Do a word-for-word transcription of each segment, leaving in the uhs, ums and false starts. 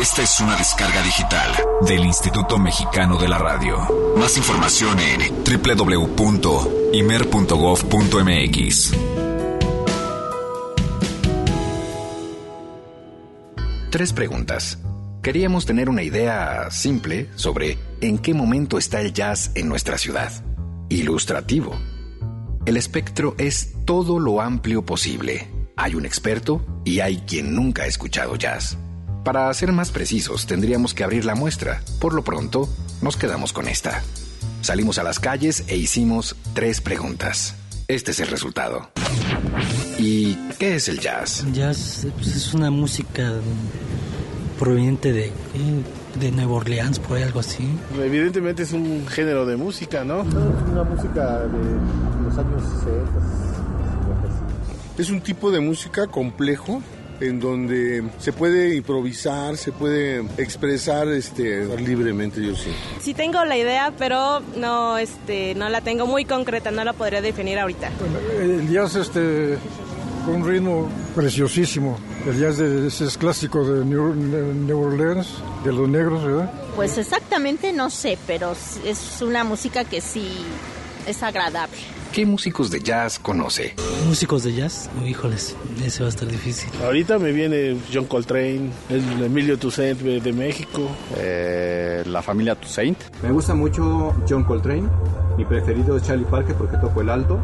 Esta es una descarga digital del Instituto Mexicano de la Radio. Más información en doble u doble u doble u punto i m e r punto gov punto m x. Tres preguntas. Queríamos tener una idea simple sobre en qué momento está el jazz en nuestra ciudad. Ilustrativo. El espectro es todo lo amplio posible. Hay un experto y hay quien nunca ha escuchado jazz. Para ser más precisos, tendríamos que abrir la muestra. Por lo pronto, nos quedamos con esta. Salimos a las calles e hicimos tres preguntas. Este es el resultado. ¿Y qué es el jazz? Jazz pues, es una música proveniente de, de Nueva Orleans, por algo así. Evidentemente es un género de música, ¿no? Es una música de los años sesenta. Es un tipo de música complejo en donde se puede improvisar, se puede expresar este, libremente, yo siento. Sí tengo la idea, pero no, este, no la tengo muy concreta, no la podría definir ahorita. El jazz este, con un ritmo preciosísimo. El jazz es, es clásico de New, New Orleans, de los negros, ¿verdad? Pues exactamente no sé, pero es una música que sí es agradable. ¿Qué músicos de jazz conoce? ¿Músicos de jazz? Oh, híjoles, ese va a estar difícil. Ahorita me viene John Coltrane, el Emilio Toussaint de México. Eh, la familia Toussaint. Me gusta mucho John Coltrane. Mi preferido es Charlie Parker porque toco el alto.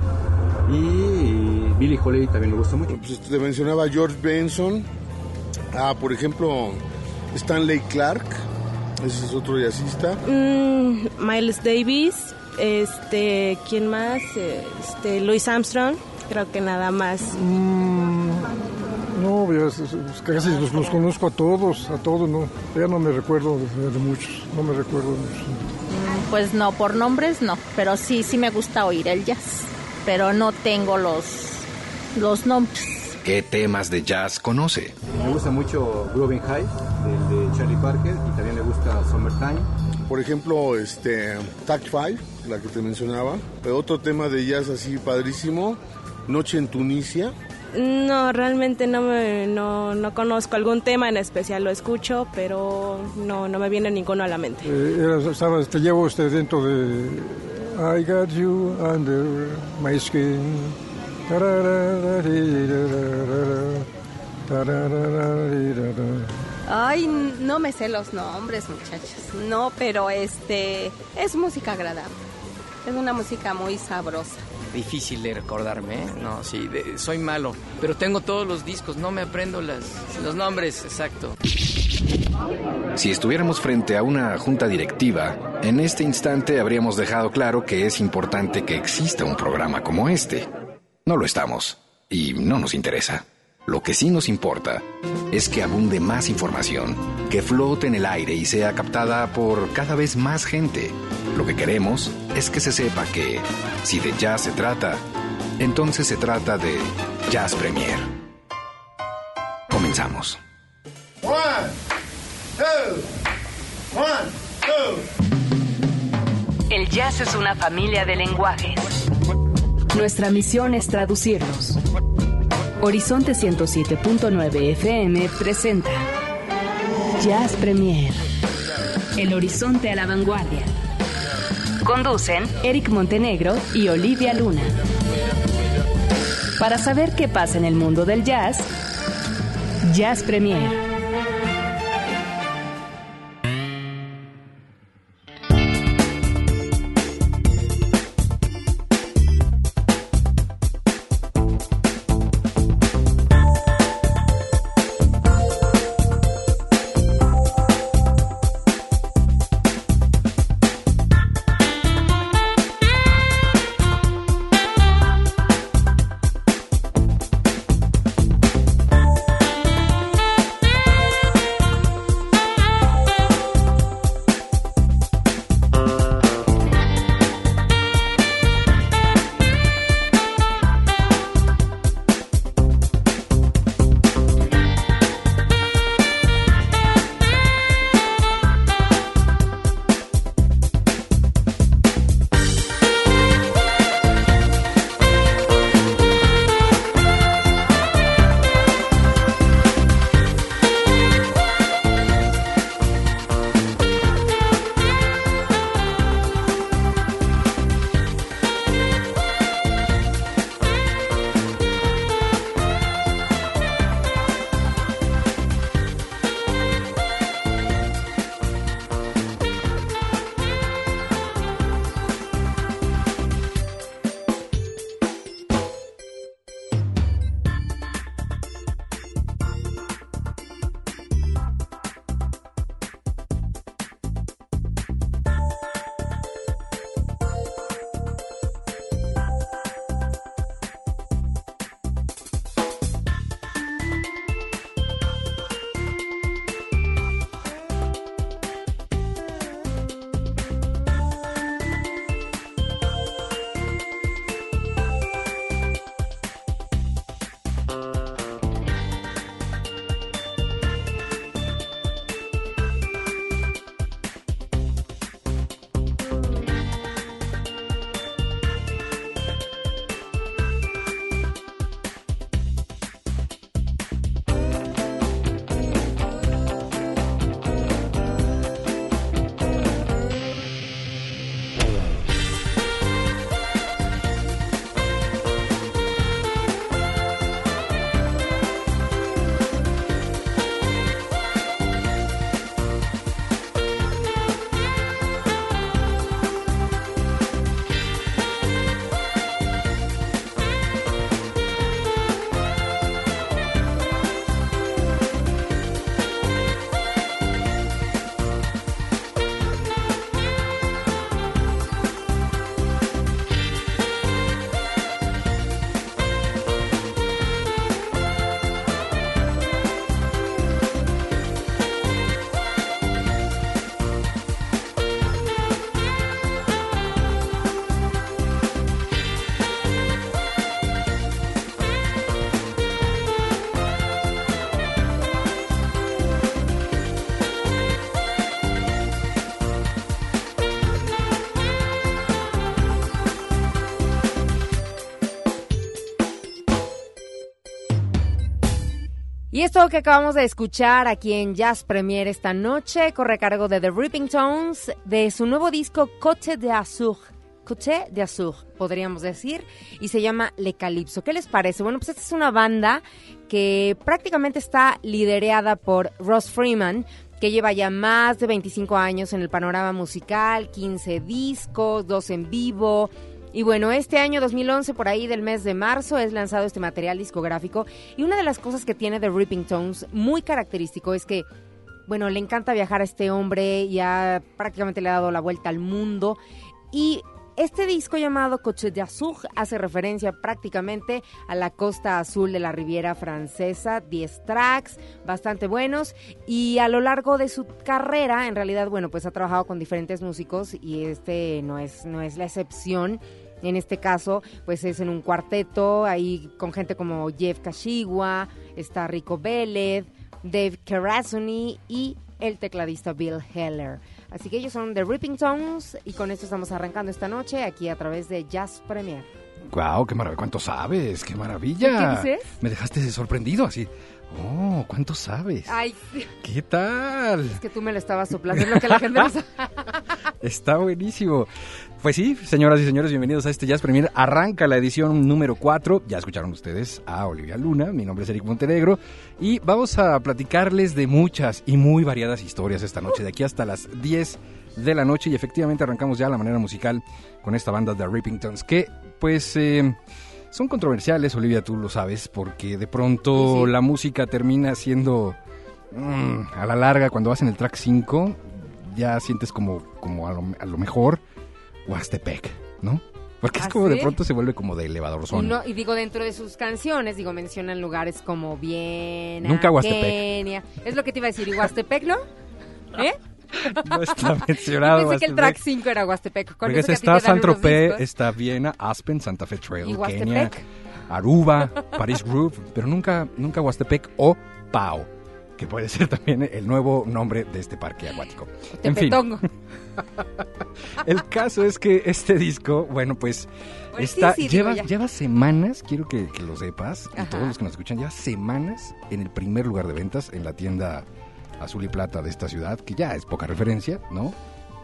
Y Billie Holiday también me gusta mucho. Pues te mencionaba George Benson. Ah, por ejemplo, Stanley Clark. Ese es otro jazzista. Mm, Miles Davis. Este, ¿quién más? Este, Louis Armstrong, creo que nada más. Mm, no, casi los, los conozco a todos, a todos, no. Ya no me recuerdo de, de muchos, no me recuerdo de muchos. Pues no, por nombres no, pero sí, sí me gusta oír el jazz, pero no tengo los, los nombres. ¿Qué temas de jazz conoce? Me gusta mucho Groovin High, el de Charlie Parker, y también le gusta Summertime. Por ejemplo, este, Take Five, la que te mencionaba. Pero otro tema de jazz así padrísimo, Noche en Tunisia. No, realmente no, me, no, no conozco algún tema en especial, lo escucho, pero no, no me viene ninguno a la mente. Eh, era, sabes, te llevo este dentro de I got you under my skin. Ay, no me sé los nombres, muchachos. No, pero este es música agradable. Es una música muy sabrosa. Difícil de recordarme, ¿eh? No, sí, de, soy malo. Pero tengo todos los discos, no me aprendo las, los nombres, exacto. Si estuviéramos frente a una junta directiva, en este instante habríamos dejado claro que es importante que exista un programa como este. No lo estamos, y no nos interesa. Lo que sí nos importa es que abunde más información, que flote en el aire y sea captada por cada vez más gente. Lo que queremos es que se sepa que, si de jazz se trata, entonces se trata de Jazz Premiere. Comenzamos. One, two, one, two. El jazz es una familia de lenguajes. Nuestra misión es traducirlos. Horizonte ciento siete punto nueve F M presenta Jazz Premiere, el horizonte a la vanguardia. Conducen Eric Montenegro y Olivia Luna. Para saber qué pasa en el mundo del jazz, Jazz Premiere. Y esto que acabamos de escuchar aquí en Jazz Premiere esta noche corre a cargo de The Rippingtons, de su nuevo disco Côte d'Azur. Côte d'Azur, podríamos decir, y se llama Le Calypso. ¿Qué les parece? Bueno, pues esta es una banda que prácticamente está liderada por Ross Freeman, que lleva ya más de veinticinco años en el panorama musical, quince discos, dos en vivo. Y bueno, este año dos mil once, por ahí del mes de marzo, es lanzado este material discográfico. Y una de las cosas que tiene The Rippingtons muy característico es que, bueno, le encanta viajar a este hombre, ya prácticamente le ha dado la vuelta al mundo. Y este disco llamado Côte d'Azur hace referencia prácticamente a la costa azul de la Riviera Francesa, diez tracks, bastante buenos, y a lo largo de su carrera, en realidad, bueno, pues ha trabajado con diferentes músicos y este no es, no es la excepción. En este caso, pues es en un cuarteto, ahí con gente como Jeff Kashiwa, está Rico Vélez, Dave Kerasuni y el tecladista Bill Heller. Así que ellos son The Rippingtons y con esto estamos arrancando esta noche aquí a través de Jazz Premiere. ¡Guau! Wow, ¡qué maravilla! ¿Cuánto sabes? ¡Qué maravilla! ¿Qué dices? Me dejaste sorprendido así. ¡Oh! ¿Cuánto sabes? ¡Ay! ¿Qué tal? Es que tú me lo estabas soplando, es lo que la gente nos... Está buenísimo. Pues sí, señoras y señores, bienvenidos a este Jazz Premiere. Arranca la edición número cuatro. Ya escucharon ustedes a Olivia Luna. Mi nombre es Eric Montenegro. Y vamos a platicarles de muchas y muy variadas historias esta noche, de aquí hasta las diez de la noche. Y efectivamente arrancamos ya la manera musical con esta banda The Rippingtons, que pues... Eh, son controversiales, Olivia, tú lo sabes, porque de pronto sí. La música termina siendo, mmm, a la larga, cuando vas en el track cinco, ya sientes como, como a, lo, a lo mejor Huastepec, ¿no? Porque ¿Ah, es como ¿sí? de pronto se vuelve como de elevador son. Y, no, y digo, dentro de sus canciones, digo, mencionan lugares como Viena, Nunca Huastepec. Kenia. Es lo que te iba a decir, ¿y Huastepec, no? ¿Eh? No está mencionado. Yo pensé Huastepec. Que el track cinco era Huastepec. Porque está San Tropez, está Viena, Aspen, Santa Fe Trail, Kenia, Aruba, Paris Groove, pero nunca, nunca Huastepec o Pau, que puede ser también el nuevo nombre de este parque acuático. En fin. El caso es que este disco, bueno, pues, bueno, está, sí, sí, lleva, lleva semanas, quiero que, que lo sepas, y todos los que nos escuchan, lleva semanas en el primer lugar de ventas en la tienda azul y plata de esta ciudad, que ya es poca referencia, ¿no?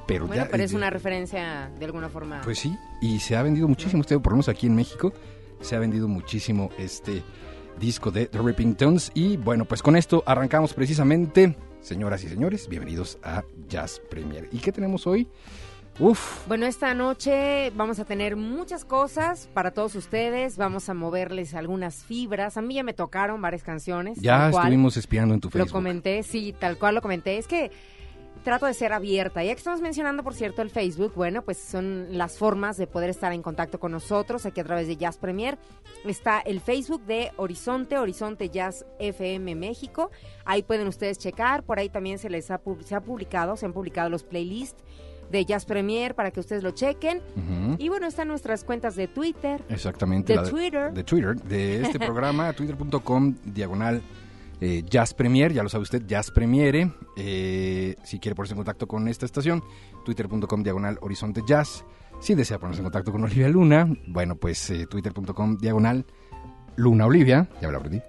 Pero bueno, ya, pero es una referencia de alguna forma. Pues sí, y se ha vendido muchísimo, usted, por lo menos aquí en México, se ha vendido muchísimo este disco de The Rippingtons. Y bueno, pues con esto arrancamos precisamente, señoras y señores, bienvenidos a Jazz Premiere. ¿Y qué tenemos hoy? Uf. Bueno, esta noche vamos a tener muchas cosas para todos ustedes, vamos a moverles algunas fibras, a mí ya me tocaron varias canciones. Ya estuvimos espiando en tu Facebook. Lo comenté, sí, tal cual lo comenté, es que trato de ser abierta, ya que estamos mencionando, por cierto, el Facebook, bueno, pues son las formas de poder estar en contacto con nosotros aquí a través de Jazz Premiere. Está el Facebook de Horizonte, Horizonte Jazz F M México, ahí pueden ustedes checar, por ahí también se les ha, se ha publicado, se han publicado los playlists de Jazz Premiere para que ustedes lo chequen. Uh-huh. Y bueno, están nuestras cuentas de Twitter. Exactamente. De, la de Twitter. De Twitter, de este programa, twitter.com, diagonal eh, Jazz Premiere, ya lo sabe usted, Jazz Premiere. Eh, si quiere ponerse en contacto con esta estación, twitter.com, diagonal Horizonte Jazz. Si desea ponerse en contacto con Olivia Luna, bueno, pues eh, twitter punto com, diagonal Luna Olivia, ya me lo aprendí.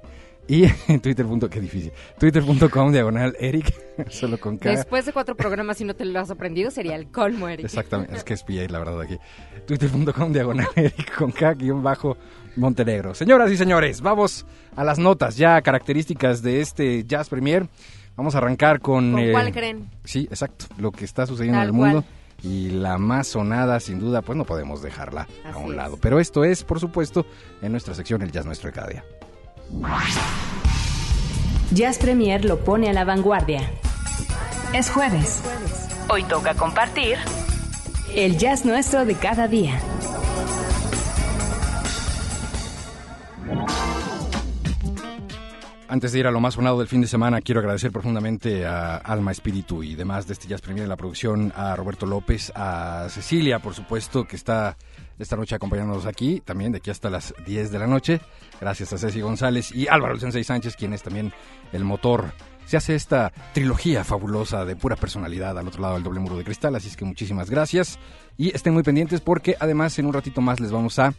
Y en Twitter. Qué difícil. Twitter punto com diagonal Eric. Solo con K. Después de cuatro programas, si no te lo has aprendido, sería el colmo, Eric. Exactamente. Es que es P A, la verdad, aquí. Twitter punto com diagonal Eric con K guión bajo Montenegro. Señoras y señores, vamos a las notas ya características de este Jazz Premiere. Vamos a arrancar con. ¿Con eh, cuál creen? Sí, exacto. Lo que está sucediendo Tal en el cual. mundo. Y la más sonada, sin duda, pues no podemos dejarla Así a un es. lado. Pero esto es, por supuesto, en nuestra sección El Jazz Nuestro de Cada Día. Jazz Premiere lo pone a la vanguardia. Es jueves. Hoy toca compartir el jazz nuestro de cada día. Antes de ir a lo más sonado del fin de semana, quiero agradecer profundamente a Alma, Espíritu y demás de este Jazz Premiere en la producción, a Roberto López, a Cecilia, por supuesto, que está esta noche acompañándonos aquí, también de aquí hasta las diez de la noche. Gracias a Ceci González y Álvaro el Sensei Sánchez, quien es también el motor. Se hace esta trilogía fabulosa de pura personalidad al otro lado del doble muro de cristal, así es que muchísimas gracias. Y estén muy pendientes porque además en un ratito más les vamos a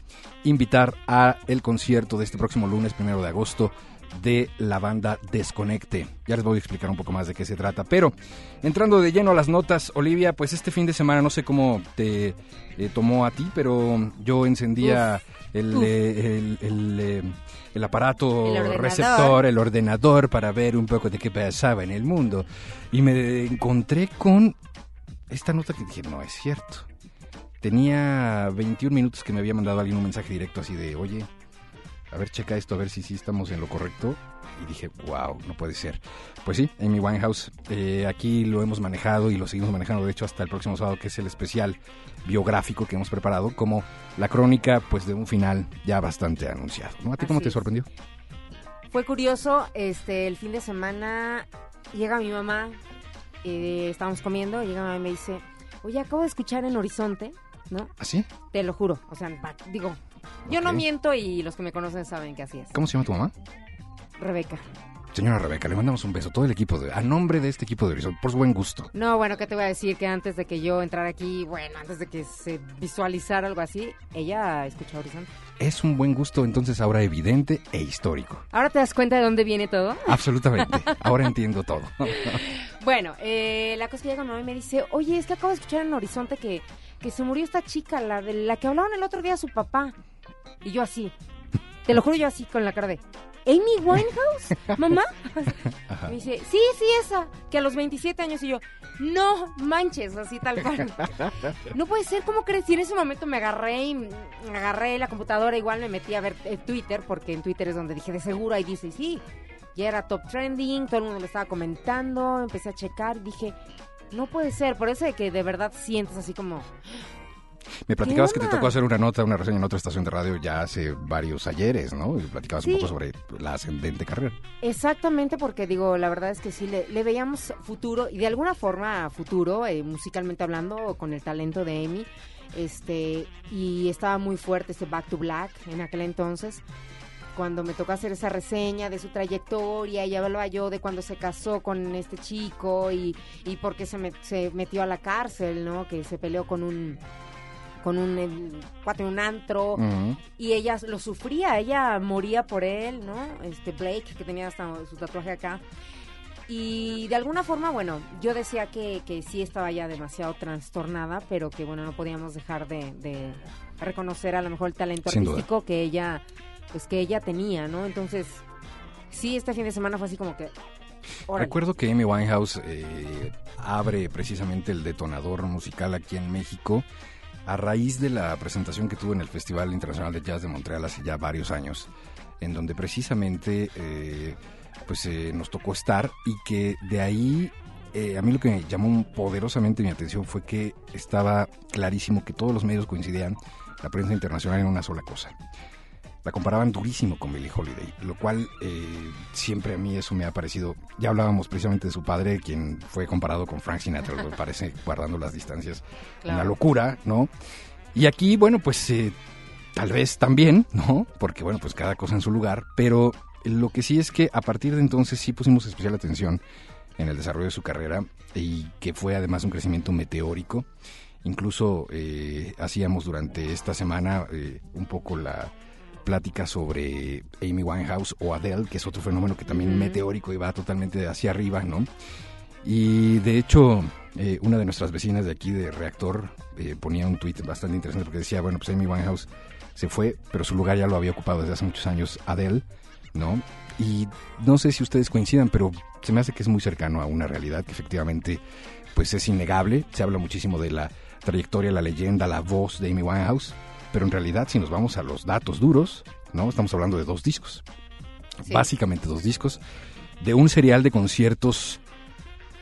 invitar a el concierto de este próximo lunes, primero de agosto, de la banda Desconecte. Ya les voy a explicar un poco más de qué se trata, pero entrando de lleno a las notas, Olivia, pues este fin de semana, no sé cómo te eh, tomó a ti, pero yo encendía uf, el, uf. Eh, el, el, eh, el aparato el receptor, el ordenador, para ver un poco de qué pasaba en el mundo, y me encontré con esta nota que dije, no es cierto. Tenía veintiún minutos que me había mandado alguien un mensaje directo así de, oye, a ver, checa esto, a ver si sí estamos en lo correcto. Y dije, wow, no puede ser. Pues sí, Amy Winehouse, eh, aquí lo hemos manejado y lo seguimos manejando, de hecho, hasta el próximo sábado, que es el especial biográfico que hemos preparado, como la crónica, pues, de un final ya bastante anunciado, ¿no? ¿A ti así cómo te sorprendió? Fue curioso, este, el fin de semana llega mi mamá, eh, estábamos comiendo, llega mi mamá y me dice, oye, acabo de escuchar en Horizonte, ¿no? ¿Ah, sí? Te lo juro, o sea, digo... Yo okay. no miento, y los que me conocen saben que así es. ¿Cómo se llama tu mamá? Rebeca. Señora Rebeca, le mandamos un beso, todo el equipo, de, a nombre de este equipo de Horizonte, por su buen gusto. No, bueno, ¿qué te voy a decir? Que antes de que yo entrara aquí, bueno, antes de que se visualizara algo así, ella escuchó Horizonte. Es un buen gusto, entonces, ahora evidente e histórico. ¿Ahora te das cuenta de dónde viene todo? Absolutamente, ahora entiendo todo. Bueno, eh, la cosa que llega mi mamá y me dice, oye, es que acabo de escuchar en Horizonte que, que se murió esta chica, la de la que hablaron el otro día su papá. Y yo así, te lo juro, yo así con la cara de, ¿Amy Winehouse? ¿Mamá? Ajá. Me dice, sí, sí, esa, que a los veintisiete años, y yo, no manches, así tal cual. No puede ser, ¿cómo crees? Y en ese momento me agarré, y me agarré la computadora, igual me metí a ver eh, Twitter, porque en Twitter es donde dije, de seguro ahí dice, sí, ya era top trending, todo el mundo lo estaba comentando, empecé a checar, dije, no puede ser, por eso de que de verdad sientes así como... Me platicabas que te tocó hacer una nota, una reseña en otra estación de radio ya hace varios ayeres, ¿no? Y platicabas sí. un poco sobre la ascendente carrera. Exactamente, porque digo, la verdad es que sí, le, le veíamos futuro, y de alguna forma futuro, eh, musicalmente hablando, con el talento de Amy, este, y estaba muy fuerte este Back to Black en aquel entonces. Cuando me tocó hacer esa reseña de su trayectoria, y hablaba yo de cuando se casó con este chico, y, y por qué se, met, se metió a la cárcel, ¿no? Que se peleó con un... con un cuate en un antro, uh-huh. y ella lo sufría, ella moría por él, ¿no? Este Blake, que tenía hasta su tatuaje acá. Y de alguna forma, bueno, yo decía que, que sí estaba ya demasiado trastornada, pero que, bueno, no podíamos dejar de, de reconocer a lo mejor el talento sin artístico duda. que ella, pues que ella tenía, ¿no? Entonces, sí, este fin de semana fue así como que... Orale. Recuerdo que Amy Winehouse eh, abre precisamente el detonador musical aquí en México, a raíz de la presentación que tuvo en el Festival Internacional de Jazz de Montreal hace ya varios años, en donde precisamente eh, pues, eh, nos tocó estar, y que de ahí eh, a mí lo que me llamó poderosamente mi atención fue que estaba clarísimo que todos los medios coincidían, la prensa internacional, en una sola cosa. La comparaban durísimo con Billie Holiday, lo cual eh, siempre a mí eso me ha parecido... Ya hablábamos precisamente de su padre, quien fue comparado con Frank Sinatra, me parece, guardando las distancias. Claro. Una locura, ¿no? Y aquí, bueno, pues eh, tal vez también, ¿no? Porque, bueno, pues cada cosa en su lugar, pero lo que sí es que a partir de entonces sí pusimos especial atención en el desarrollo de su carrera, y que fue además un crecimiento meteórico. Incluso eh, hacíamos durante esta semana eh, un poco la... plática sobre Amy Winehouse o Adele, que es otro fenómeno que también uh-huh. meteórico, y va totalmente hacia arriba, ¿no? Y de hecho, eh, una de nuestras vecinas de aquí de Reactor eh, ponía un tuit bastante interesante, porque decía, bueno, pues Amy Winehouse se fue, pero su lugar ya lo había ocupado desde hace muchos años Adele, ¿no? Y no sé si ustedes coincidan, pero se me hace que es muy cercano a una realidad que efectivamente pues es innegable. Se habla muchísimo de la trayectoria, la leyenda, la voz de Amy Winehouse, pero en realidad, si nos vamos a los datos duros, ¿no? Estamos hablando de dos discos. Sí. Básicamente dos discos. De un serial de conciertos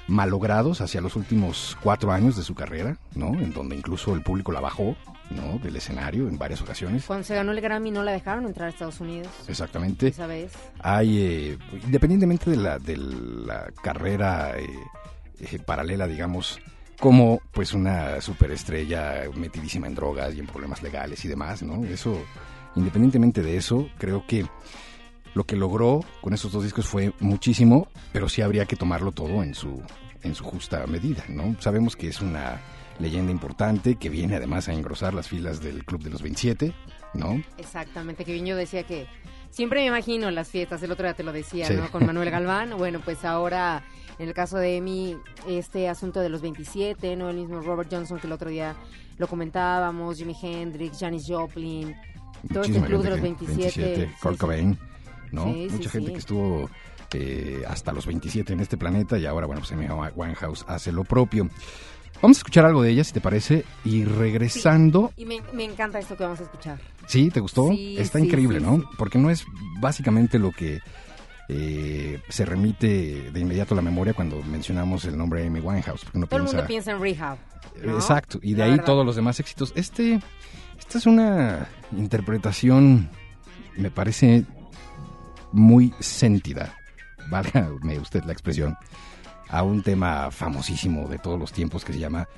malogrados hacia los últimos cuatro años de su carrera, ¿no? En donde incluso el público la bajó, ¿no? Del escenario en varias ocasiones. Cuando se ganó el Grammy no la dejaron entrar a Estados Unidos. Exactamente. Esa vez. Hay, eh, independientemente de la, de la carrera eh, eh, paralela, digamos... como pues una superestrella metidísima en drogas y en problemas legales y demás, ¿no? Eso, independientemente de eso, creo que lo que logró con esos dos discos fue muchísimo, pero sí habría que tomarlo todo en su, en su justa medida, ¿no? Sabemos que es una leyenda importante, que viene además a engrosar las filas del Club de los veintisiete, ¿no? Exactamente, que bien yo decía que... Siempre me imagino las fiestas, el otro día te lo decía, sí, ¿no? Con Manuel Galván. Bueno, pues ahora, en el caso de Amy, este asunto de los veintisiete, ¿no? El mismo Robert Johnson que el otro día lo comentábamos, Jimi Hendrix, Janis Joplin, todo este club de los veintisiete. Kurt Cobain, ¿no? Sí, Mucha sí, gente sí. que estuvo... Eh, hasta los veintisiete en este planeta, y ahora, bueno, pues Amy Winehouse hace lo propio. Vamos a escuchar algo de ella, si te parece, y regresando... Sí. Y me, me encanta esto que vamos a escuchar. ¿Sí? ¿Te gustó? Sí, Está sí, increíble, sí, ¿no? Sí. Porque no es básicamente lo que eh, se remite de inmediato a la memoria cuando mencionamos el nombre de Amy Winehouse. Porque uno Todo piensa... el mundo piensa en Rehab, ¿no? Exacto, y de la ahí verdad. Todos los demás éxitos. Este, esta es una interpretación, me parece, muy sentida. Válgame usted la expresión, a un tema famosísimo de todos los tiempos que se llama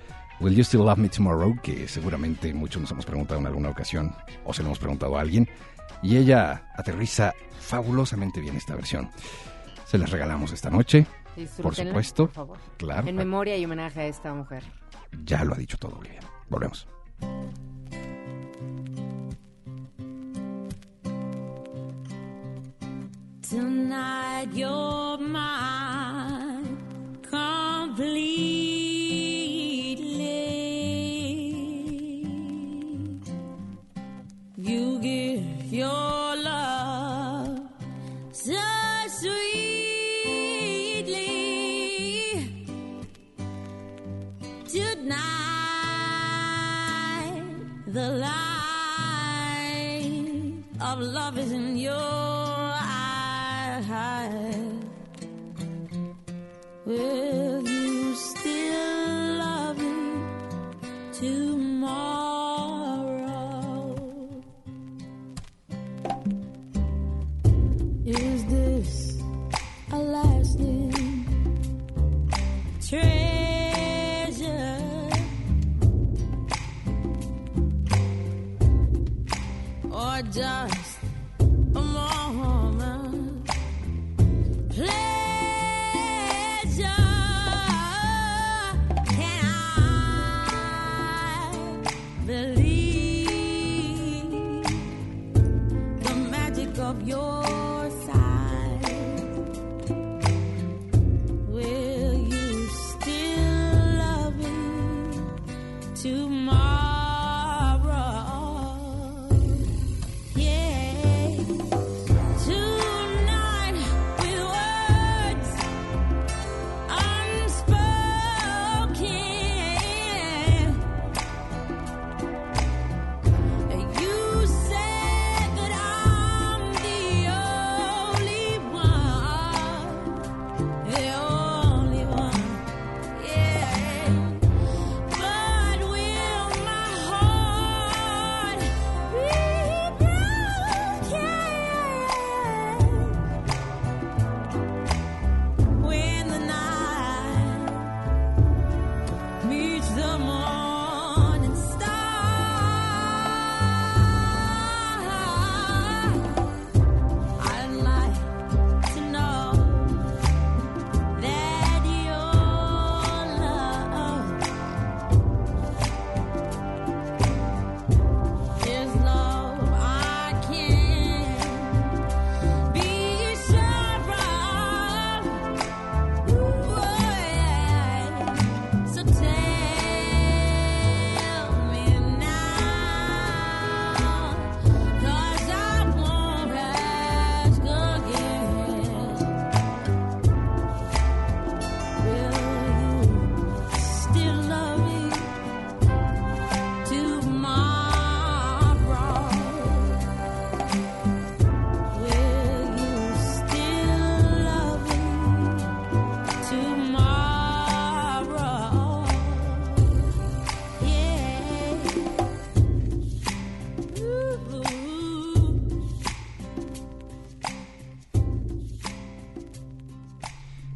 Will You Still Love Me Tomorrow, que seguramente muchos nos hemos preguntado en alguna ocasión o se lo hemos preguntado a alguien, y ella aterriza fabulosamente bien esta versión. Se las regalamos esta noche, por supuesto, por favor. Claro, en memoria y homenaje a esta mujer. Ya lo ha dicho todo, Olivia. Volvemos. Tonight you're mine completely. You give your love so sweetly. Tonight the light of love is in your will you still love me tomorrow? Is this a lasting treasure, or just a moment play?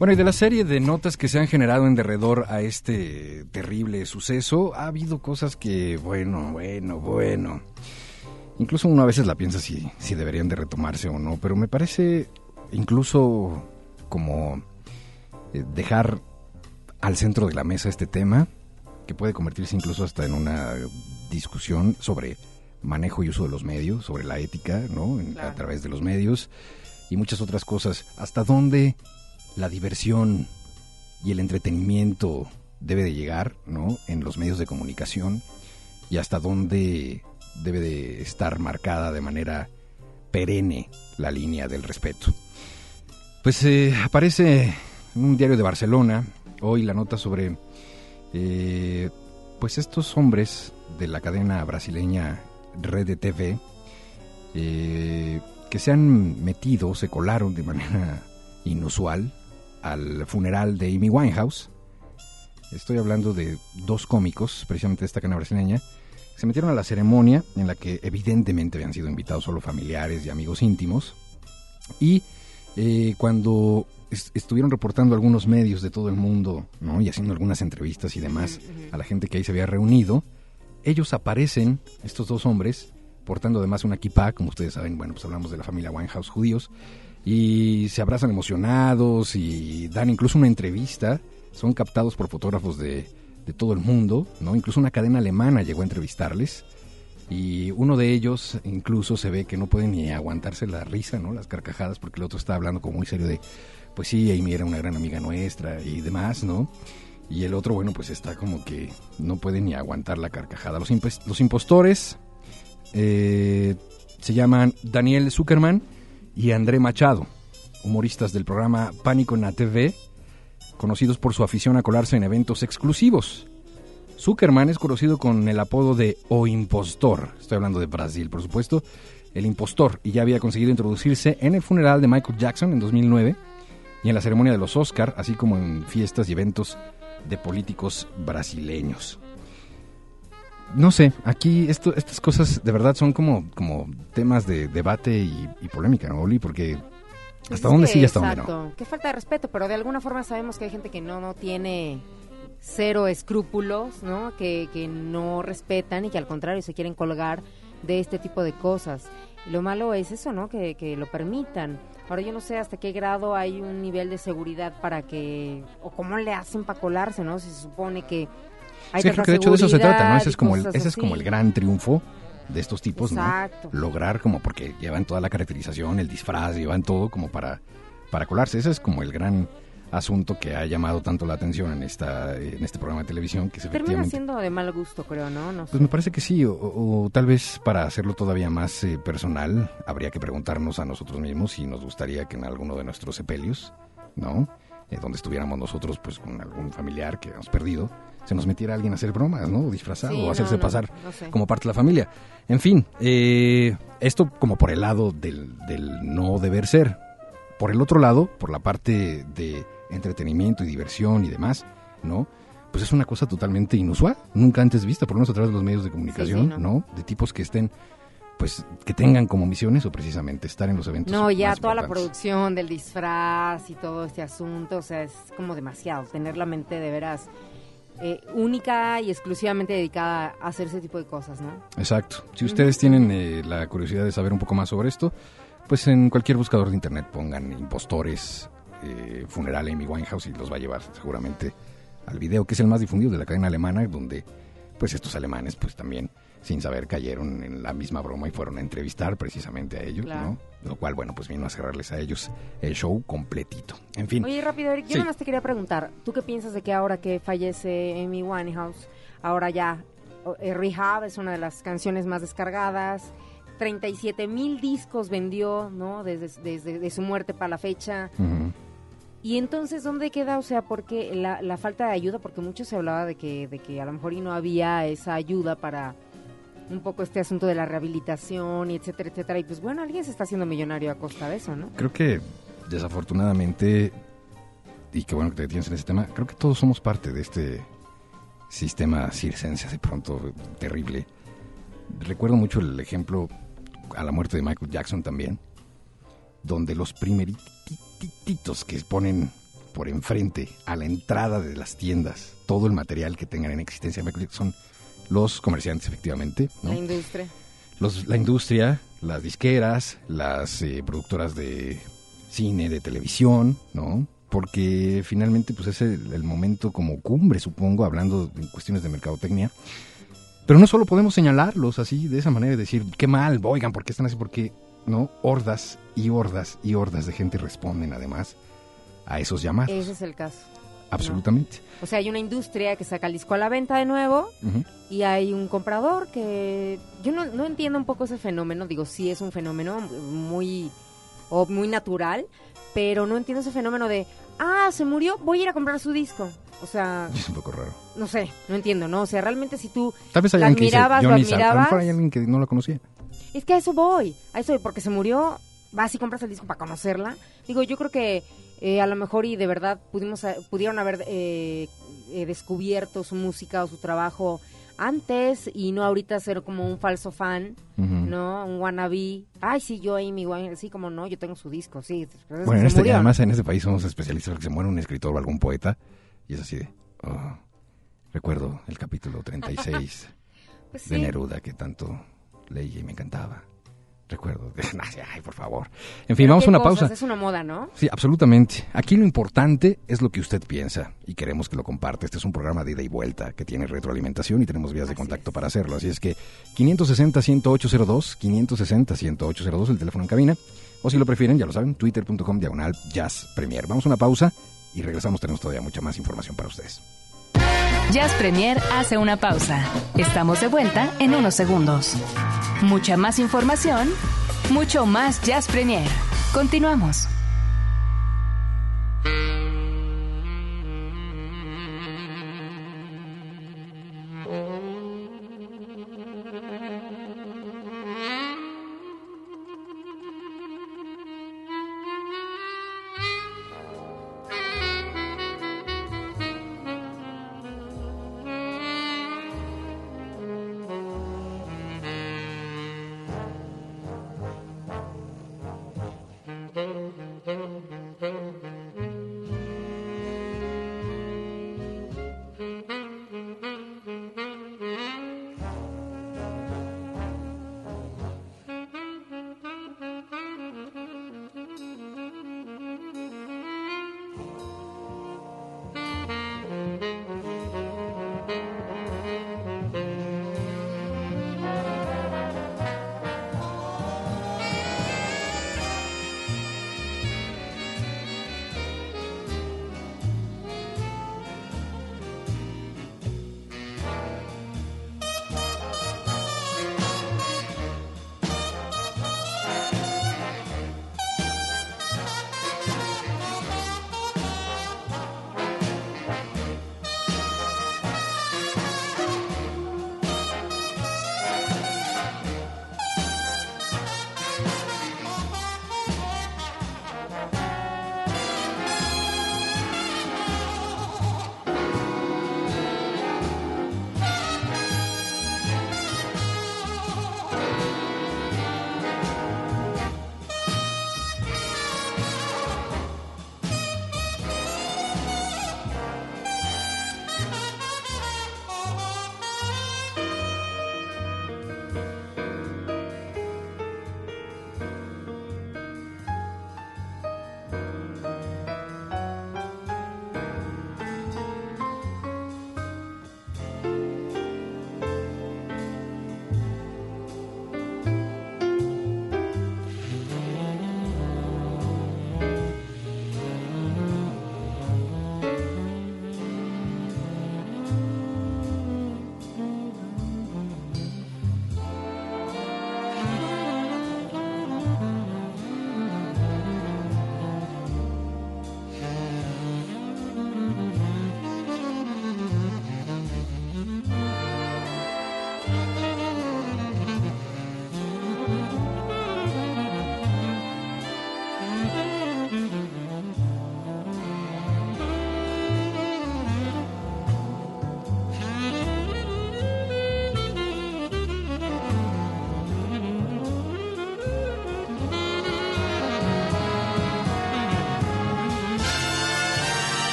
Bueno, y de la serie de notas que se han generado en derredor a este terrible suceso, ha habido cosas que, bueno, bueno, bueno. Incluso uno a veces la piensa si, si deberían de retomarse o no, pero me parece incluso como dejar al centro de la mesa este tema, que puede convertirse incluso hasta en una discusión sobre manejo y uso de los medios, sobre la ética, ¿no? En, claro. A través de los medios y muchas otras cosas. ¿Hasta dónde la diversión y el entretenimiento debe de llegar, ¿no? En los medios de comunicación, y hasta dónde debe de estar marcada de manera perenne la línea del respeto? Pues eh, aparece en un diario de Barcelona hoy la nota sobre eh, pues estos hombres de la cadena brasileña Rede T V eh, que se han metido, se colaron de manera inusual al funeral de Amy Winehouse. Estoy hablando de dos cómicos, precisamente de esta cadena brasileña, que se metieron a la ceremonia en la que evidentemente habían sido invitados solo familiares y amigos íntimos. Y eh, cuando est- estuvieron reportando algunos medios de todo el mundo, ¿no? Y haciendo algunas entrevistas y demás a la gente que ahí se había reunido, ellos aparecen, estos dos hombres, portando además una kippah, como ustedes saben, bueno, pues hablamos de la familia Winehouse, judíos, y se abrazan emocionados y dan incluso una entrevista. Son captados por fotógrafos de, de todo el mundo, ¿no? Incluso una cadena alemana llegó a entrevistarles, y uno de ellos incluso se ve que no puede ni aguantarse la risa, ¿no? Las carcajadas, porque el otro está hablando como muy serio de, pues sí, Amy era una gran amiga nuestra y demás, ¿no? Y el otro, bueno, pues está como que no puede ni aguantar la carcajada. Los, imp- los impostores... Eh, se llaman Daniel Zuckerman y André Machado, humoristas del programa Pánico en la T V, conocidos por su afición a colarse en eventos exclusivos. Zuckerman es conocido con el apodo de O Impostor, estoy hablando de Brasil, por supuesto, el impostor, y ya había conseguido introducirse en el funeral de Michael Jackson en dos mil nueve y en la ceremonia de los Oscar, así como en fiestas y eventos de políticos brasileños. No sé, aquí esto, estas cosas de verdad son como, como temas de debate y, y polémica, ¿no, Oli? Porque hasta dónde sí y hasta dónde no. Qué falta de respeto, pero de alguna forma sabemos que hay gente que no, no tiene cero escrúpulos, ¿no? Que, que no respetan y que al contrario se quieren colgar de este tipo de cosas. Lo malo es eso, ¿no? Que, que lo permitan. Ahora yo no sé hasta qué grado hay un nivel de seguridad para que... o cómo le hacen para colarse, ¿no? Si se supone que... Hay sí, creo que de hecho de eso se trata, ¿no? Ese es como el, ese es como el gran triunfo de estos tipos, exacto, ¿no? Lograr como, porque llevan toda la caracterización, el disfraz, llevan todo como para, para colarse. Ese es como el gran asunto que ha llamado tanto la atención en esta en este programa de televisión, que se termina siendo de mal gusto, creo, ¿no? No sé. Pues me parece que sí, o, o tal vez para hacerlo todavía más eh, personal, habría que preguntarnos a nosotros mismos si nos gustaría que en alguno de nuestros sepelios, ¿no? Eh, donde estuviéramos nosotros pues con algún familiar que hemos perdido, se nos metiera alguien a hacer bromas, ¿no? Disfrazado, sí, o hacerse no, no, pasar no sé. como parte de la familia. En fin, eh, esto como por el lado del, del no deber ser. Por el otro lado, por la parte de entretenimiento y diversión y demás, ¿no? Pues es una cosa totalmente inusual, nunca antes vista, por lo menos a través de los medios de comunicación, sí, sí, ¿no? ¿no? De tipos que estén... pues que tengan como misiones o precisamente estar en los eventos. No, ya más toda la producción del disfraz y todo este asunto, o sea, es como demasiado, tener la mente de veras eh, única y exclusivamente dedicada a hacer ese tipo de cosas, ¿no? Exacto. Si ustedes mm-hmm. tienen eh, la curiosidad de saber un poco más sobre esto, pues en cualquier buscador de internet pongan impostores, eh, funeral Amy Winehouse y los va a llevar seguramente al video, que es el más difundido de la cadena alemana, donde pues estos alemanes pues también... sin saber cayeron en la misma broma y fueron a entrevistar precisamente a ellos, claro, ¿no? Lo cual, bueno, pues vino a cerrarles a ellos el show completito. En fin. Oye, rápido, Eric, yo sí. nomás te quería preguntar, ¿tú qué piensas de que ahora que fallece Amy Winehouse, ahora ya eh, Rehab es una de las canciones más descargadas, treinta y siete mil discos vendió, ¿no? Desde, desde de su muerte para la fecha. Uh-huh. Y entonces, ¿dónde queda? O sea, porque la, la falta de ayuda, porque mucho se hablaba de que, de que a lo mejor y no había esa ayuda para... un poco este asunto de la rehabilitación y etcétera, etcétera, y pues bueno, alguien se está haciendo millonario a costa de eso, ¿no? Creo que desafortunadamente, y qué bueno que te tienes en ese tema, creo que todos somos parte de este sistema circense de pronto terrible. Recuerdo mucho el ejemplo a la muerte de Michael Jackson también, donde los primerititos que ponen por enfrente a la entrada de las tiendas todo el material que tengan en existencia de Michael Jackson, los comerciantes, efectivamente, ¿no? La industria. Los, la industria, las disqueras, las eh, productoras de cine, de televisión, ¿no? Porque finalmente pues es el, el momento como cumbre, supongo, hablando en cuestiones de mercadotecnia, Pero no solo podemos señalarlos así, de esa manera, y decir, qué mal, oigan, ¿por qué están así? Porque, ¿no? Hordas y hordas y hordas de gente responden, además, a esos llamados. Ese es el caso. Absolutamente. No. O sea, hay una industria que saca el disco a la venta de nuevo, uh-huh, y hay un comprador que... Yo no, no entiendo un poco ese fenómeno, digo, sí es un fenómeno muy, o muy natural, pero no entiendo ese fenómeno de, ah, se murió, voy a ir a comprar su disco. O sea... Es un poco raro. No sé, no entiendo, ¿no? O sea, realmente si tú la admirabas, lo admirabas... A lo mejor hay alguien que no la conocía. Es que a eso voy, a eso voy, porque se murió, vas y compras el disco para conocerla. Digo, yo creo que... Eh, a lo mejor y de verdad pudimos pudieron haber eh, eh, descubierto su música o su trabajo antes y no ahorita ser como un falso fan, uh-huh, ¿no? Un wannabe. Ay, sí, yo Amy Winehouse, sí, como no, yo tengo su disco, sí. Bueno, en este, además en este país somos especialistas porque se muere un escritor o algún poeta y es así de... Oh, recuerdo el capítulo treinta y seis pues sí, de Neruda que tanto leía y me encantaba. Recuerdo, ay, por favor. En fin, pero vamos a una cosas, pausa. Es una moda, ¿no? Sí, absolutamente. Aquí lo importante es lo que usted piensa y queremos que lo comparte. Este es un programa de ida y vuelta que tiene retroalimentación y tenemos vías así de contacto es. para hacerlo. Así es que quinientos sesenta, ciento ocho cero dos, quinientos sesenta, ciento ocho cero dos, el teléfono en cabina. O si lo prefieren, ya lo saben, twitter punto com diagonal Jazz Premier. Vamos a una pausa y regresamos. Tenemos todavía mucha más información para ustedes. Jazz Premier hace una pausa. Estamos de vuelta en unos segundos. Mucha más información, mucho más Jazz Premier. Continuamos. Thank you.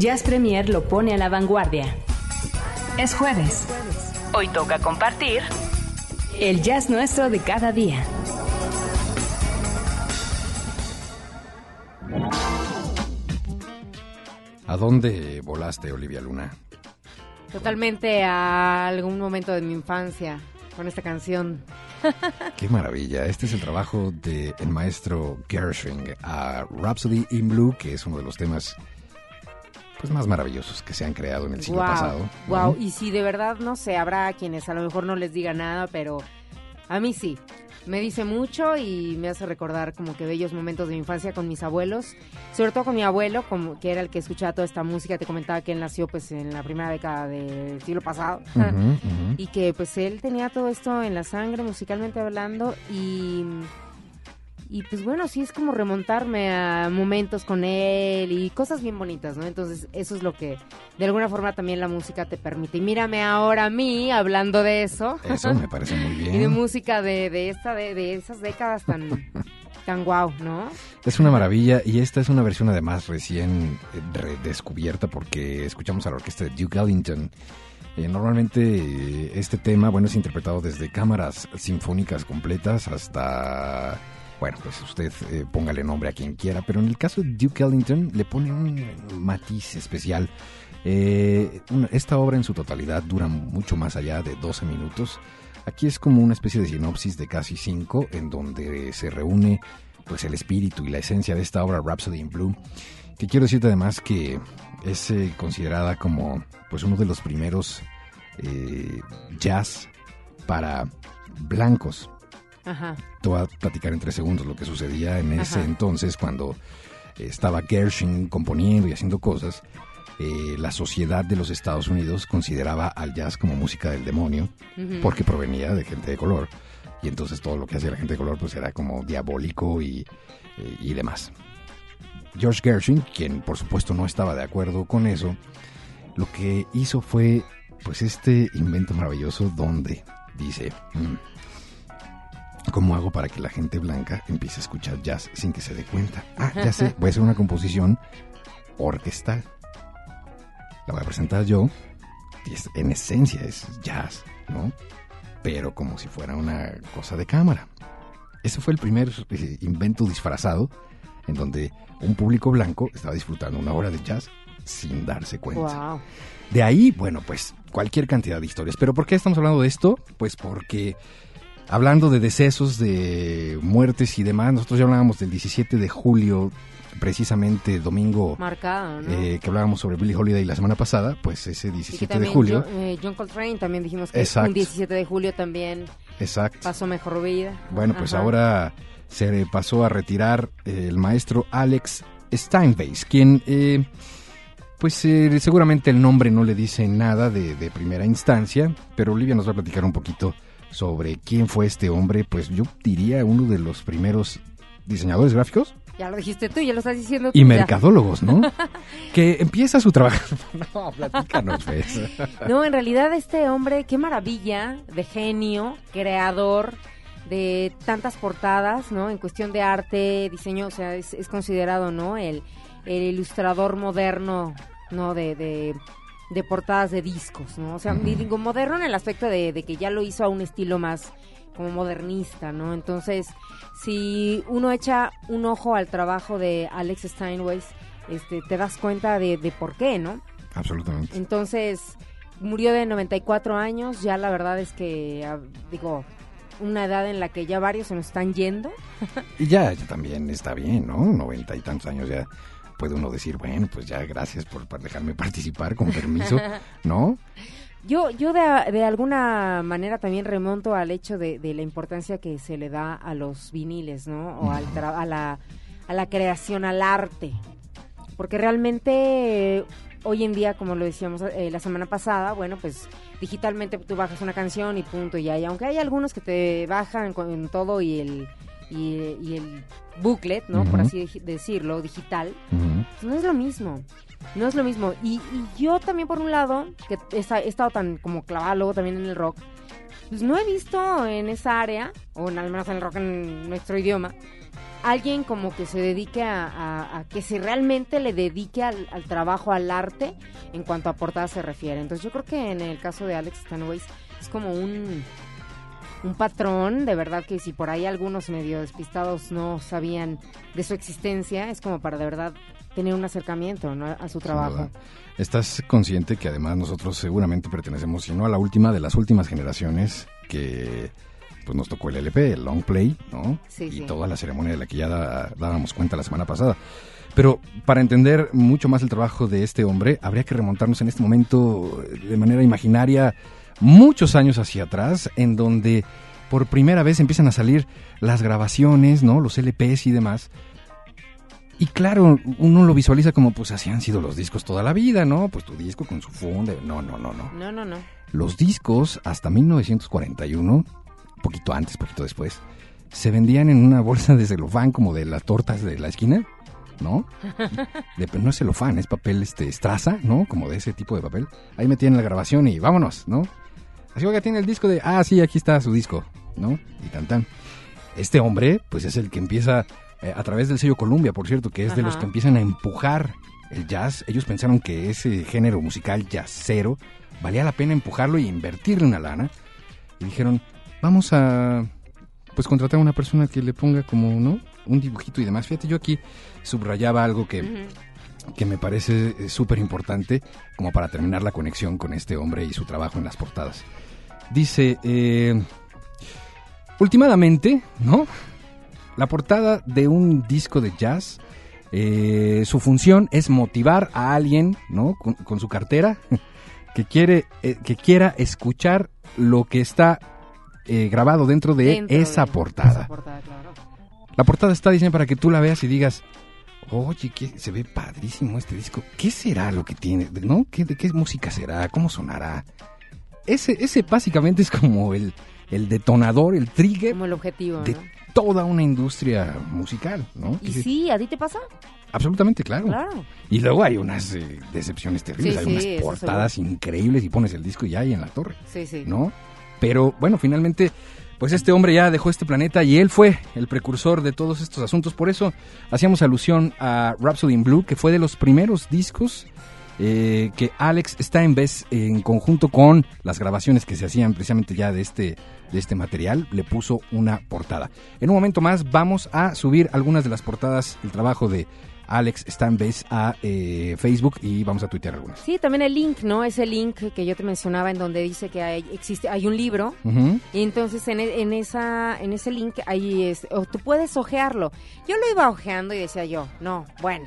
Jazz Premiere lo pone a la vanguardia. Es jueves. Hoy toca compartir el jazz nuestro de cada día. ¿A dónde volaste, Olivia Luna? Totalmente a algún momento de mi infancia con esta canción. ¡Qué maravilla! Este es el trabajo del maestro Gershwin a Rhapsody in Blue, que es uno de los temas pues más maravillosos que se han creado en el siglo wow, pasado. ¿No? Wow, y si de verdad, no sé, habrá quienes a lo mejor no les diga nada, pero a mí sí. Me dice mucho y me hace recordar como que bellos momentos de mi infancia con mis abuelos, sobre todo con mi abuelo, como que era el que escuchaba toda esta música. Te comentaba que él nació pues en la primera década del siglo pasado, uh-huh, uh-huh. Y que pues él tenía todo esto en la sangre, musicalmente hablando, y, y pues bueno, sí es como remontarme a momentos con él y cosas bien bonitas, ¿no? Entonces eso es lo que de alguna forma también la música te permite. Y mírame ahora a mí hablando de eso. Eso me parece muy bien. Y de música de, de, esta, de, de esas décadas tan, tan guau, ¿no? Es una maravilla, y esta es una versión además recién redescubierta porque escuchamos a la orquesta de Duke Ellington. Eh, normalmente este tema, bueno, es interpretado desde cámaras sinfónicas completas hasta... Bueno, pues usted eh, póngale nombre a quien quiera, pero en el caso de Duke Ellington le pone un matiz especial. Eh, una, esta obra en su totalidad dura mucho más allá de doce minutos. Aquí es como una especie de sinopsis de casi cinco, en donde se reúne pues el espíritu y la esencia de esta obra Rhapsody in Blue, que quiero decirte además que es eh, considerada como pues uno de los primeros eh, jazz para blancos. Ajá. Te voy a platicar en tres segundos lo que sucedía en ese Ajá. entonces cuando estaba Gershwin componiendo y haciendo cosas. Eh, la sociedad de los Estados Unidos consideraba al jazz como música del demonio, uh-huh. porque provenía de gente de color, y entonces todo lo que hacía la gente de color pues era como diabólico y, y demás. George Gershwin, quien por supuesto no estaba de acuerdo con eso, lo que hizo fue pues este invento maravilloso donde dice... Mm, ¿cómo hago para que la gente blanca empiece a escuchar jazz sin que se dé cuenta? Ah, ya sé, voy a hacer una composición orquestal. La voy a presentar yo. En esencia es jazz, ¿no? Pero como si fuera una cosa de cámara. Ese fue el primer invento disfrazado en donde un público blanco estaba disfrutando una obra de jazz sin darse cuenta. Wow. De ahí, bueno, pues cualquier cantidad de historias. ¿Pero por qué estamos hablando de esto? Pues porque... hablando de decesos, de muertes y demás, nosotros ya hablábamos del diecisiete de julio, precisamente domingo, marcado, ¿no? eh, que hablábamos sobre Billie Holiday la semana pasada, pues ese diecisiete de julio... John, eh, John Coltrane también dijimos que exacto. un diecisiete de julio también Exacto. pasó mejor vida. Bueno, pues Ajá. ahora se pasó a retirar el maestro Alex Steinweiss, quien... Eh, Pues eh, seguramente el nombre no le dice nada de, de primera instancia, pero Olivia nos va a platicar un poquito sobre quién fue este hombre. Pues yo diría uno de los primeros diseñadores gráficos. Ya lo dijiste tú, ya lo estás diciendo tú. Y mercadólogos, ¿no? Que empieza su trabajo. No, platícanos, pues. No, en realidad este hombre, qué maravilla de genio, creador de tantas portadas, ¿no? En cuestión de arte, diseño, o sea, es, es considerado, ¿no? El... el ilustrador moderno, ¿no? De, de, de portadas de discos, ¿no? O sea, digo, moderno en el aspecto de, de que ya lo hizo a un estilo más como modernista, ¿no? Entonces, si uno echa un ojo al trabajo de Alex Steinweiss, este, te das cuenta de, de por qué, ¿no? Absolutamente. Entonces, murió de noventa y cuatro años, ya la verdad es que, digo... una edad en la que ya varios se nos están yendo. Y ya, ya también está bien, ¿no? Noventa y tantos años ya puede uno decir, bueno, pues ya gracias por dejarme participar, con permiso, ¿no? Yo yo de, de alguna manera también remonto al hecho de, de la importancia que se le da a los viniles, ¿no? O al tra- a, la, a la creación, al arte. Porque realmente... Eh, hoy en día, como lo decíamos eh, la semana pasada, bueno, pues digitalmente tú bajas una canción y punto, y ahí, aunque hay algunos que te bajan con todo y el y, y el booklet, ¿no? Uh-huh. Por así de- decirlo, digital, uh-huh. pues no es lo mismo, no es lo mismo. Y, y yo también, por un lado, que he estado tan como clavada luego también en el rock, pues no he visto en esa área, o en, al menos en el rock en nuestro idioma, alguien como que se dedique a, a, a que se realmente le dedique al, al trabajo, al arte, en cuanto a portada se refiere. Entonces yo creo que en el caso de Alex Steinweiss es como un, un patrón, de verdad, que si por ahí algunos medio despistados no sabían de su existencia, es como para de verdad tener un acercamiento, ¿no?, a su trabajo. Estás consciente que además nosotros seguramente pertenecemos, si no a la última, de las últimas generaciones que... pues nos tocó el L P, el long play, ¿no? Sí, y sí. Toda la ceremonia de la que ya da, dábamos cuenta la semana pasada. Pero para entender mucho más el trabajo de este hombre, habría que remontarnos en este momento de manera imaginaria muchos años hacia atrás, en donde por primera vez empiezan a salir las grabaciones, ¿no?, los L Pes y demás. Y claro, uno lo visualiza como, pues así han sido los discos toda la vida, ¿no? Pues tu disco con su funda. No, no, no, no. No, no, no. Los discos hasta mil novecientos cuarenta y uno... poquito antes, poquito después, se vendían en una bolsa de celofán como de las tortas de la esquina, ¿no? De, no es celofán, es papel este, estraza, ¿no? Como de ese tipo de papel. Ahí metían la grabación y vámonos, ¿no? Así que tiene el disco de, ah, sí, aquí está su disco, ¿no? Y tan tan. Este hombre, pues es el que empieza, eh, a través del sello Columbia, por cierto, que es, ajá, de los que empiezan a empujar el jazz. Ellos pensaron que ese género musical jazzero valía la pena empujarlo y invertirle una lana. Y dijeron... vamos a, pues, contratar a una persona que le ponga como, ¿no?, un dibujito y demás. Fíjate, yo aquí subrayaba algo que, uh-huh, que me parece súper importante como para terminar la conexión con este hombre y su trabajo en las portadas. Dice, eh, últimamente, ¿no?, la portada de un disco de jazz, eh, su función es motivar a alguien, ¿no?, con, con su cartera, que quiere, eh, que quiera escuchar lo que está... Eh, grabado dentro de dentro esa de, portada. Esa portada, claro. La portada está diseñada para que tú la veas y digas, oye, que se ve padrísimo este disco. ¿Qué será lo que tiene? ¿No? ¿Qué, de qué música será? ¿Cómo sonará? Ese, ese básicamente es como el, el detonador, el trigger, como el objetivo, de, ¿no?, toda una industria musical, ¿no? ¿Y se... sí? ¿A ti te pasa? Absolutamente, claro. Claro. Y luego hay unas eh, decepciones terribles, sí, hay sí, unas portadas seguro. Increíbles y pones el disco y ya hay en la torre, sí, sí, ¿no? Pero bueno, finalmente, pues este hombre ya dejó este planeta y él fue el precursor de todos estos asuntos. Por eso hacíamos alusión a Rhapsody in Blue, que fue de los primeros discos eh, que Alex Steinweiss, en conjunto con las grabaciones que se hacían precisamente ya de este, de este material, le puso una portada. En un momento más vamos a subir algunas de las portadas, el trabajo de Alex Steinweiss, a eh, Facebook, y vamos a tuitear algunas. Sí, también el link, ¿no? Ese link que yo te mencionaba en donde dice que hay, existe, hay un libro, uh-huh, y entonces en, en, esa, en ese link ahí es, o tú puedes ojearlo. Yo lo iba ojeando y decía yo, no, bueno,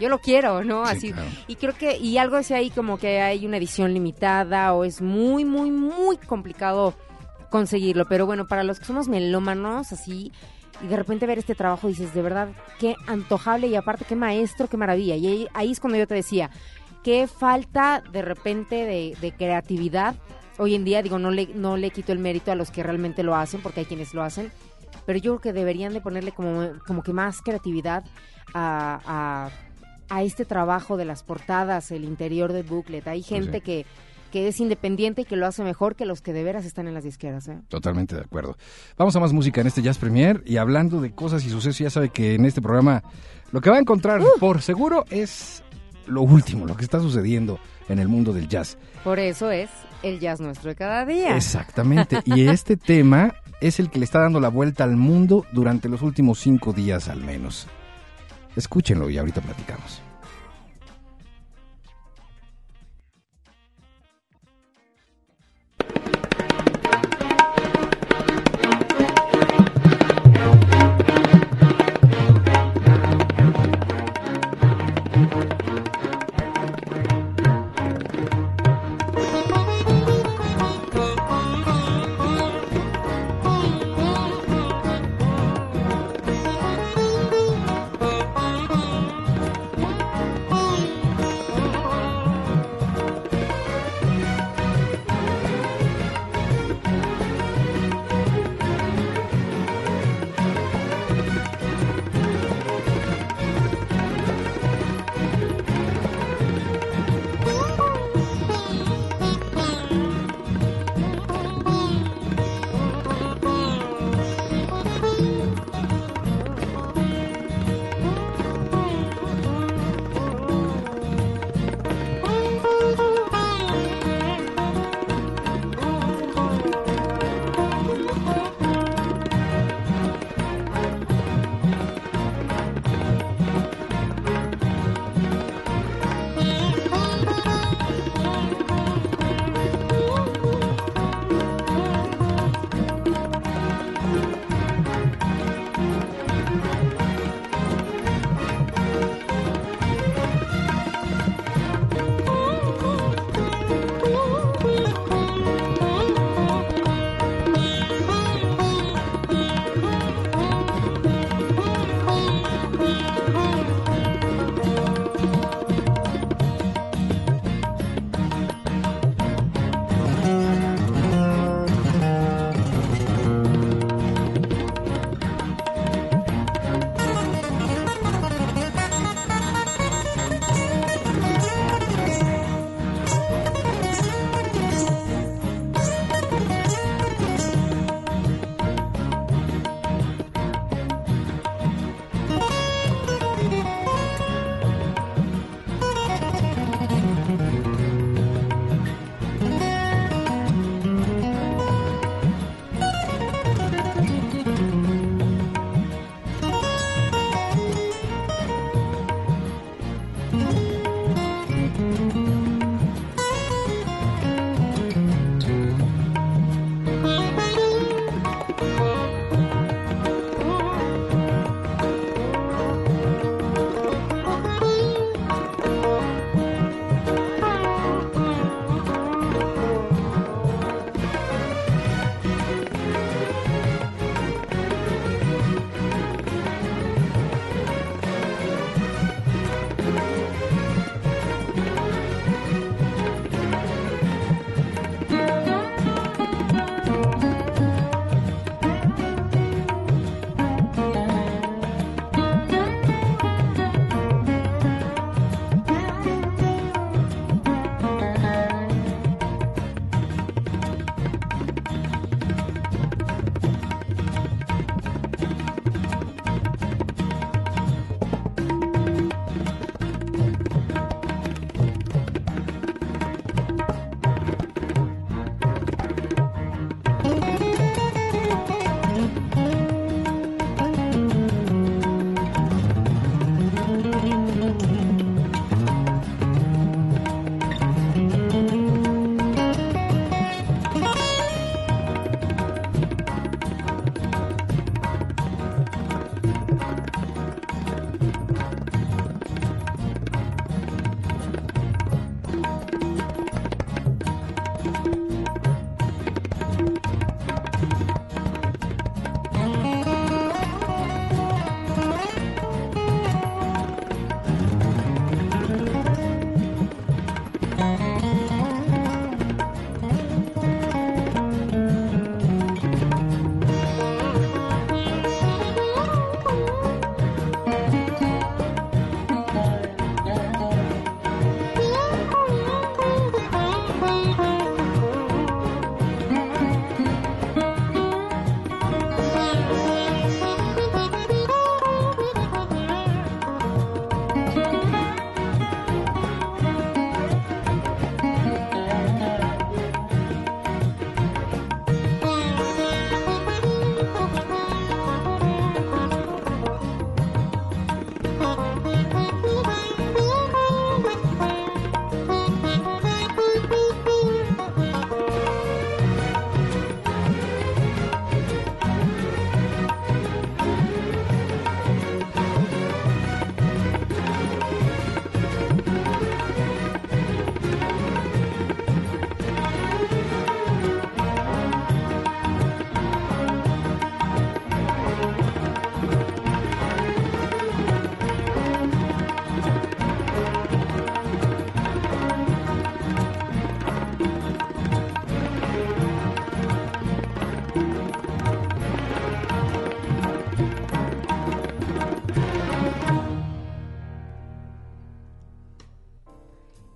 yo lo quiero, ¿no? Así, sí, claro. Y creo que, y algo decía ahí como que hay una edición limitada o es muy, muy, muy complicado conseguirlo, pero bueno, para los que somos melómanos, así... y de repente ver este trabajo dices, de verdad, qué antojable y aparte qué maestro, qué maravilla. Y ahí, ahí es cuando yo te decía, qué falta de repente de, de creatividad. Hoy en día, digo, no le, no le quito el mérito a los que realmente lo hacen, porque hay quienes lo hacen, pero yo creo que deberían de ponerle como, como que más creatividad a, a, a este trabajo de las portadas, el interior del booklet. Hay gente, sí, que... que es independiente y que lo hace mejor que los que de veras están en las disqueras, ¿eh? Totalmente de acuerdo. Vamos a más música en este Jazz Premiere, y hablando de cosas y sucesos, ya sabe que en este programa lo que va a encontrar uh. por seguro es lo último, lo que está sucediendo en el mundo del jazz. Por eso es el jazz nuestro de cada día. Exactamente, y este tema es el que le está dando la vuelta al mundo durante los últimos cinco días al menos. Escúchenlo y ahorita platicamos. What?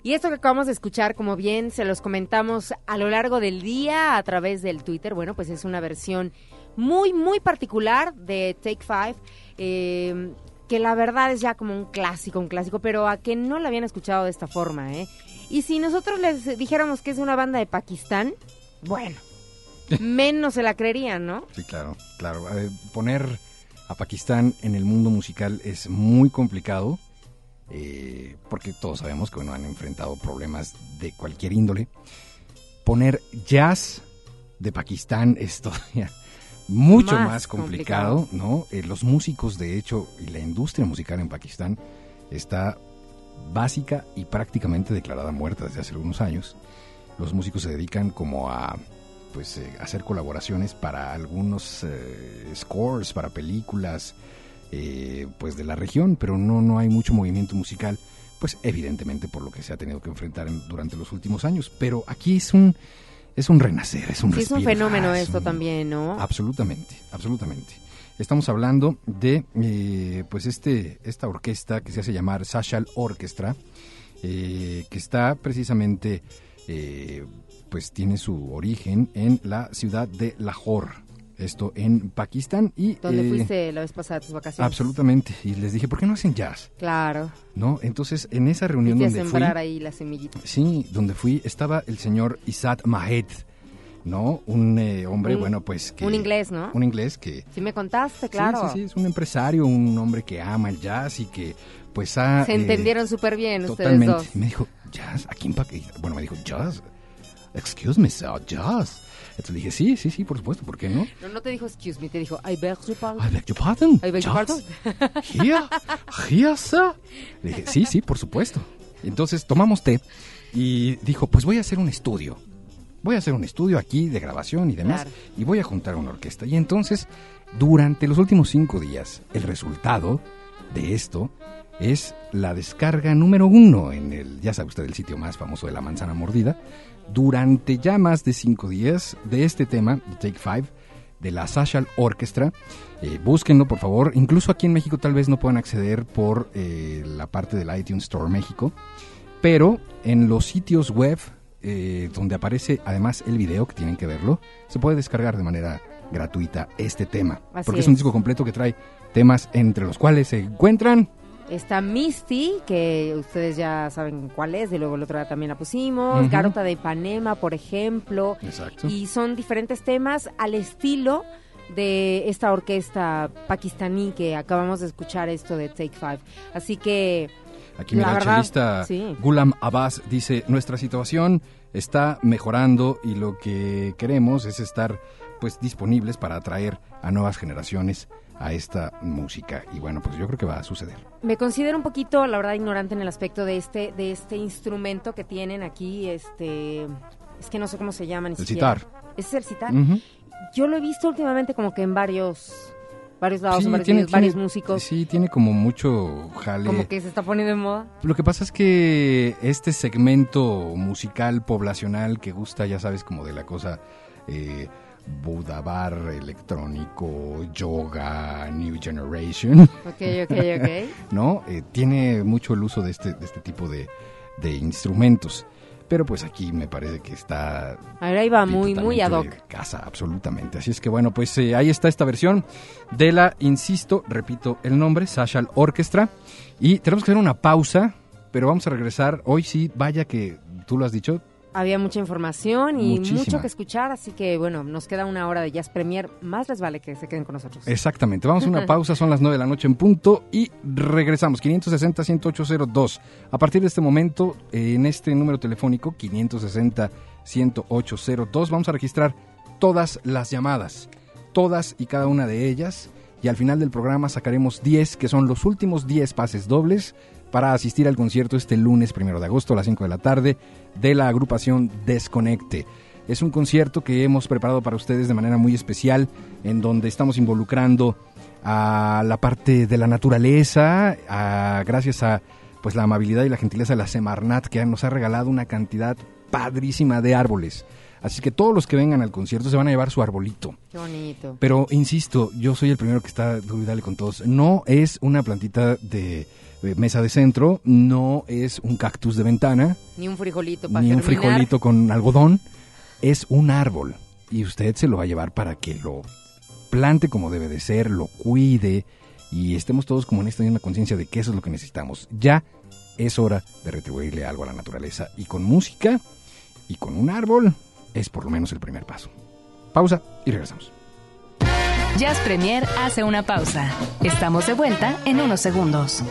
Y esto que acabamos de escuchar, como bien se los comentamos a lo largo del día a través del Twitter, bueno, pues es una versión muy, muy particular de Take Five, eh, que la verdad es ya como un clásico, un clásico, pero a que no la habían escuchado de esta forma, ¿eh? Y si nosotros les dijéramos que es una banda de Pakistán, bueno, menos se la creerían, ¿no? Sí, claro, claro. Eh, poner a Pakistán en el mundo musical es muy complicado, eh, porque todos sabemos que, bueno, han enfrentado problemas de cualquier índole. Poner jazz de Pakistán es todavía mucho más, más complicado, complicado, ¿no? Eh, los músicos, de hecho, y la industria musical en Pakistán está básica y prácticamente declarada muerta desde hace algunos años. Los músicos se dedican como a, pues, eh, hacer colaboraciones para algunos eh, scores, para películas, eh, pues, de la región, pero no, no hay mucho movimiento musical, pues, evidentemente por lo que se ha tenido que enfrentar en, durante los últimos años. Pero aquí es un... Es un renacer, es un sí, respiro. Es un fenómeno ah, esto un... también, ¿no? Absolutamente, absolutamente. Estamos hablando de eh, pues este esta orquesta que se hace llamar Sachal Orchestra, eh, que está precisamente, eh, pues tiene su origen en la ciudad de Lahore, esto en Pakistán. Y ¿dónde eh, fuiste la vez pasada de tus vacaciones? Absolutamente, y les dije, ¿por qué no hacen jazz? Claro. ¿No? Entonces, en esa reunión donde sembrar fui... ahí las semillitas. Sí, donde fui, estaba el señor Izzat Mahed, ¿no? Un eh, hombre, un, bueno, pues... que un inglés, ¿no? Un inglés que... Sí me contaste, claro. Sí, sí, sí, es un empresario, un hombre que ama el jazz y que, pues, ha... Se eh, entendieron súper bien totalmente. Ustedes dos. Y me dijo, ¿jazz? ¿Aquí en Pakistán? Bueno, me dijo, ¿jazz? Excuse me, sir, jazz. Entonces dije, sí, sí, sí, por supuesto, ¿por qué no? No, no te dijo excuse me, te dijo, I beg your pardon. I beg your pardon. I beg your pardon. Here, here, sir. Le dije, sí, sí, por supuesto. Entonces tomamos té y dijo, pues voy a hacer un estudio. Voy a hacer un estudio aquí de grabación y demás, claro, y voy a juntar una orquesta. Y entonces, durante los últimos cinco días, el resultado de esto es la descarga número uno en el, ya sabe usted, el sitio más famoso de la manzana mordida, durante ya más de cinco días de este tema, de Take Five, de la Sachal Orchestra. Eh, búsquenlo, por favor. Incluso aquí en México tal vez no puedan acceder por eh, la parte del iTunes Store México, pero en los sitios web eh, donde aparece además el video, que tienen que verlo, se puede descargar de manera gratuita este tema. Así porque es. es un disco completo que trae temas entre los cuales se encuentran... Está Misty, que ustedes ya saben cuál es, de luego la otra también la pusimos, uh-huh. Garota de Ipanema, por ejemplo. Exacto. Y son diferentes temas al estilo de esta orquesta pakistaní que acabamos de escuchar, esto de Take Five. Así que... Aquí mira, el chelista sí. Gulam Abbas dice, nuestra situación está mejorando y lo que queremos es estar, pues, disponibles para atraer a nuevas generaciones a esta música. Y bueno, pues yo creo que va a suceder. Me considero un poquito, la verdad, ignorante en el aspecto de este de este instrumento que tienen aquí, este es que no sé cómo se llama ni el siquiera. El sitar. ¿Es el sitar? Uh-huh. Yo lo he visto últimamente como que en varios varios lados, sí, varios, tiene, videos, tiene, varios músicos. Sí, tiene como mucho jale. Como que se está poniendo de moda. Lo que pasa es que este segmento musical poblacional que gusta, ya sabes, como de la cosa... Eh, Budabar, electrónico, yoga, new generation. Ok, ok, ok. ¿No? Eh, tiene mucho el uso de este, de este tipo de, de instrumentos. Pero pues aquí me parece que está... Ahora iba muy, muy ad hoc. Casa, absolutamente. Así es que bueno, pues eh, ahí está esta versión de la, insisto, repito el nombre, Sachal Orchestra. Y tenemos que hacer una pausa, pero vamos a regresar. Hoy sí, vaya que tú lo has dicho. Había mucha información y Muchísima. mucho que escuchar, así que bueno, nos queda una hora de Jazz Premier, más les vale que se queden con nosotros. Exactamente, vamos a una pausa, son las nueve de la noche en punto y regresamos, quinientos sesenta, dieciocho cero dos. A partir de este momento, en este número telefónico, quinientos sesenta, dieciocho cero dos, vamos a registrar todas las llamadas, todas y cada una de ellas, y al final del programa sacaremos diez, que son los últimos diez pases dobles, para asistir al concierto este lunes primero de agosto a las cinco de la tarde de la agrupación Desconecte. Es un concierto que hemos preparado para ustedes de manera muy especial, en donde estamos involucrando a la parte de la naturaleza, a, gracias a, pues, la amabilidad y la gentileza de la Semarnat, que nos ha regalado una cantidad padrísima de árboles. Así que todos los que vengan al concierto se van a llevar su arbolito. Qué bonito. Pero insisto, yo soy el primero que está dudable con todos. No es una plantita de... mesa de centro, no es un cactus de ventana, ni un frijolito para ni germinar, un frijolito con algodón, es un árbol y usted se lo va a llevar para que lo plante como debe de ser, lo cuide y estemos todos como en esta misma conciencia de que eso es lo que necesitamos. Ya es hora de retribuirle algo a la naturaleza y con música y con un árbol es por lo menos el primer paso. Pausa y regresamos. Jazz Premiere hace una pausa. Estamos de vuelta en unos segundos.